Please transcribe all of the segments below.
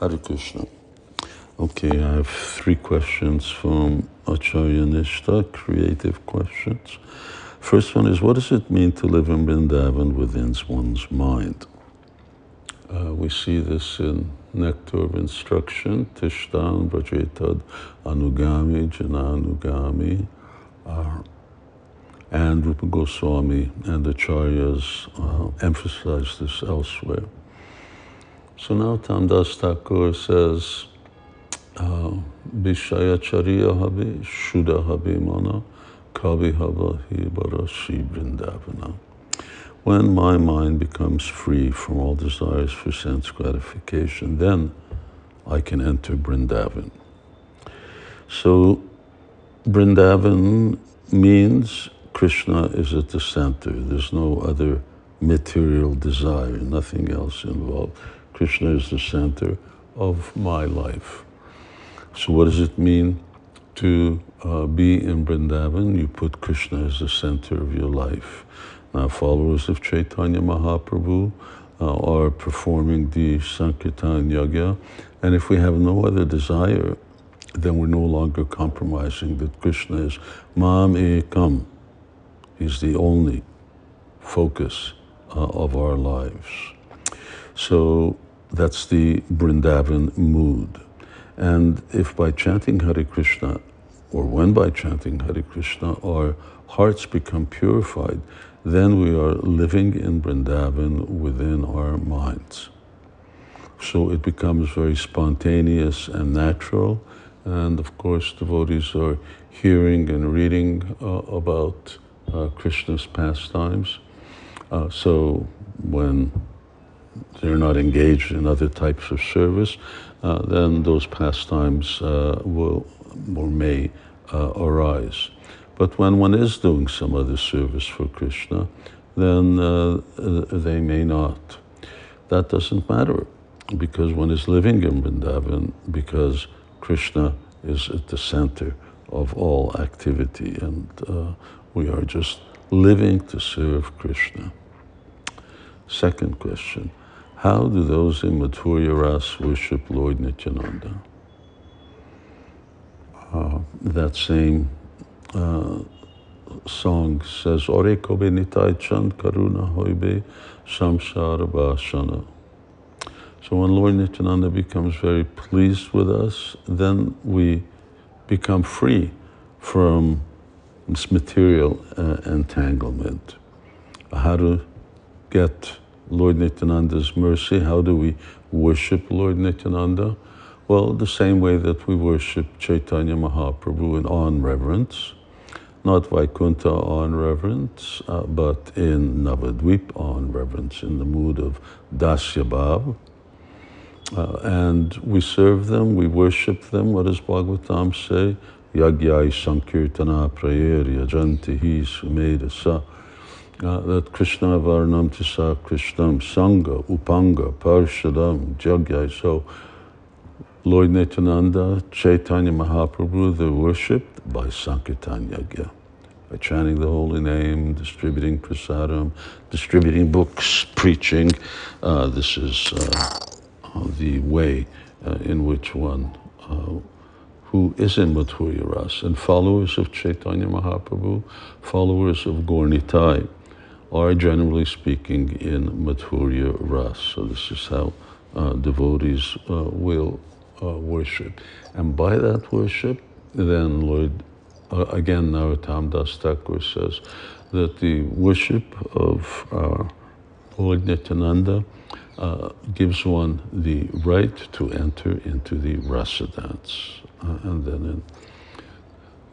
Hare Krishna. Okay, I have three questions from Acharya Nishta, creative questions. First one is, what does it mean to live in Vrindavan within one's mind? We see this in Nectar of Instruction, Tishtan, Vajretad, Anugami, Jananugami, and Rupa Goswami and Acharyas emphasize this elsewhere. So now Tandas Thakur says, Vishaya Chariya Habi, Shuddha Habi Mana, Kavi Hava Hibara Shri Vrindavana. When my mind becomes free from all desires for sense gratification, then I can enter Vrindavan. So Vrindavan means Krishna is at the center. There's no other material desire, nothing else involved. Krishna is the center of my life. So what does it mean to be in Vrindavan? You put Krishna as the center of your life. Now, followers of Chaitanya Mahaprabhu are performing the Sankirtan yajna, and if we have no other desire, then we're no longer compromising that Krishna is Mam Ekam. He's the only focus of our lives. So that's the Vrindavan mood. And if by chanting Hare Krishna, or when by chanting Hare Krishna, our hearts become purified, then we are living in Vrindavan within our minds. So it becomes very spontaneous and natural. And of course, devotees are hearing and reading about Krishna's pastimes. So when they're not engaged in other types of service, then those pastimes will or may arise. But when one is doing some other service for Krishna, then they may not. That doesn't matter, because one is living in Vrindavan because Krishna is at the center of all activity, and we are just living to serve Krishna. Second question, how do those in Madhurya Ras worship Lord Nityananda? That same song says, Ore kobe nitai chand karuna hoibe samsara bhashana. So when Lord Nityananda becomes very pleased with us, then we become free from this material entanglement. How to get Lord Nityananda's mercy? How do we worship Lord Nityananda? Well, the same way that we worship Chaitanya Mahaprabhu in on reverence, not Vaikuntha on reverence, but in Navadvip on reverence, in the mood of Dasya Bhav. And we serve them, we worship them. What does Bhagavatam say? Yagyai Sankirtana Prayer Yajanti Hi Sumedasa. That Krishna Varnam Tisa Krishnam Sangha Upanga Parshadam Jagyai. So Lord Nityananda, Chaitanya Mahaprabhu, they're worshipped by Sankirtan Yajna, by chanting the holy name, distributing prasadam, distributing books, preaching. This is the way in which one who is in Madhurya Ras, and followers of Chaitanya Mahaprabhu, followers of Gaura Nitai, are generally speaking in Madhurya Ras. So this is how devotees will worship. And by that worship, then Lord, again Narottam Das Thakur says that the worship of Lord Nityananda gives one the right to enter into the rasa dance. And then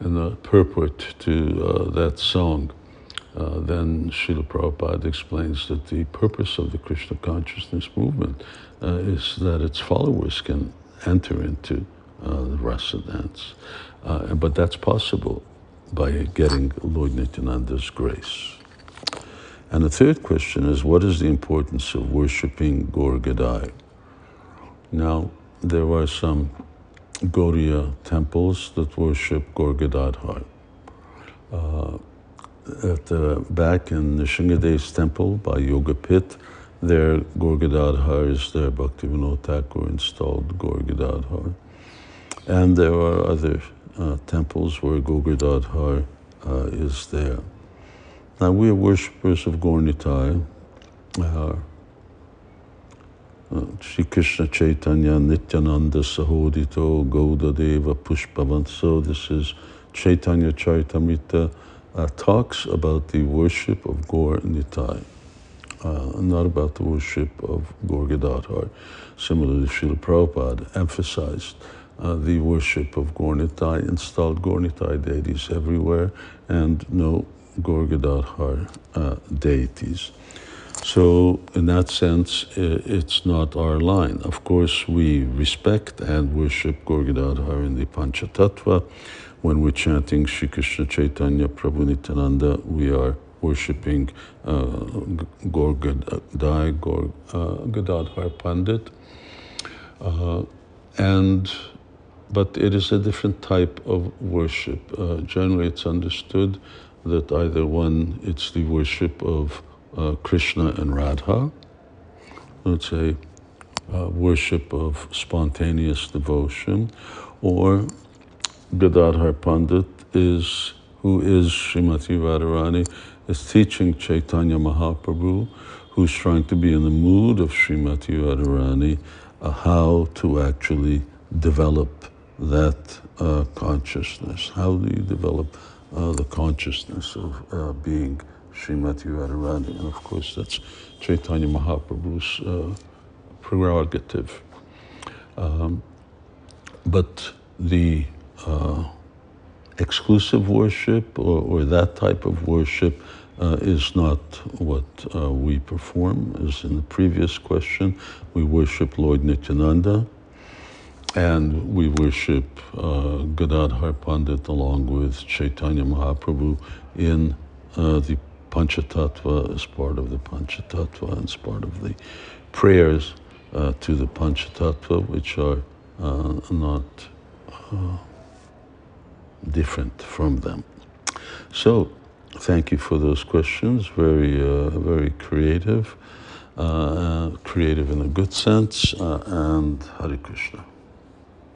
in the purport to that song, then Srila Prabhupada explains that the purpose of the Krishna consciousness movement is that its followers can enter into the rasa dance. But that's possible by getting Lord Nityananda's grace. And the third question is, what is the importance of worshipping Gaura Gadai? Now, there are some Gauriya temples that worship Gaura Gadadhara. Back in the Shingadei's temple by Yoga Pit, There, Gaura Gadadhara is there, Bhaktivinoda Thakur installed Gaura Gadadhara. And there are other temples where Gaura Gadadhara is there. Now, we are worshippers of Gaura Nitai. Sri Krishna Chaitanya Nityananda Sahodito Gaudadeva Pushpavanso. This is Chaitanya Chaitamrita talks about the worship of Gaura Nitai, not about the worship of Gaura Gadadhara. Similarly, Srila Prabhupada emphasized the worship of Gaura Nitai, installed Gaura Nitai deities everywhere, and no Gaura Gadadhara deities. So, in that sense, it's not our line. Of course, we respect and worship Gaura Gadadhara in the Panchatattva. When we're chanting Sri Krishna Chaitanya Prabhu Nityananda, we are worshipping Gaura Gadai, Gadadhar Pandit. But it is a different type of worship. Generally, it's understood that either one, it's the worship of Krishna and Radha. Let's say worship of spontaneous devotion, or Gadadhar Pandit is who is Srimati Radharani, is teaching Chaitanya Mahaprabhu, who's trying to be in the mood of Srimati Radharani, how to actually develop that consciousness. How do you develop the consciousness of being Srimati Radharani? And of course, that's Chaitanya Mahaprabhu's prerogative. But the exclusive worship or that type of worship is not what we perform. As in the previous question, we worship Lord Nityananda, and we worship Gadadhar Pandit along with Chaitanya Mahaprabhu in the Panchatattva, as part of the Panchatattva, and as part of the prayers to the Panchatattva, which are not different from them. So, thank you for those questions. Very creative in a good sense, and Hare Krishna.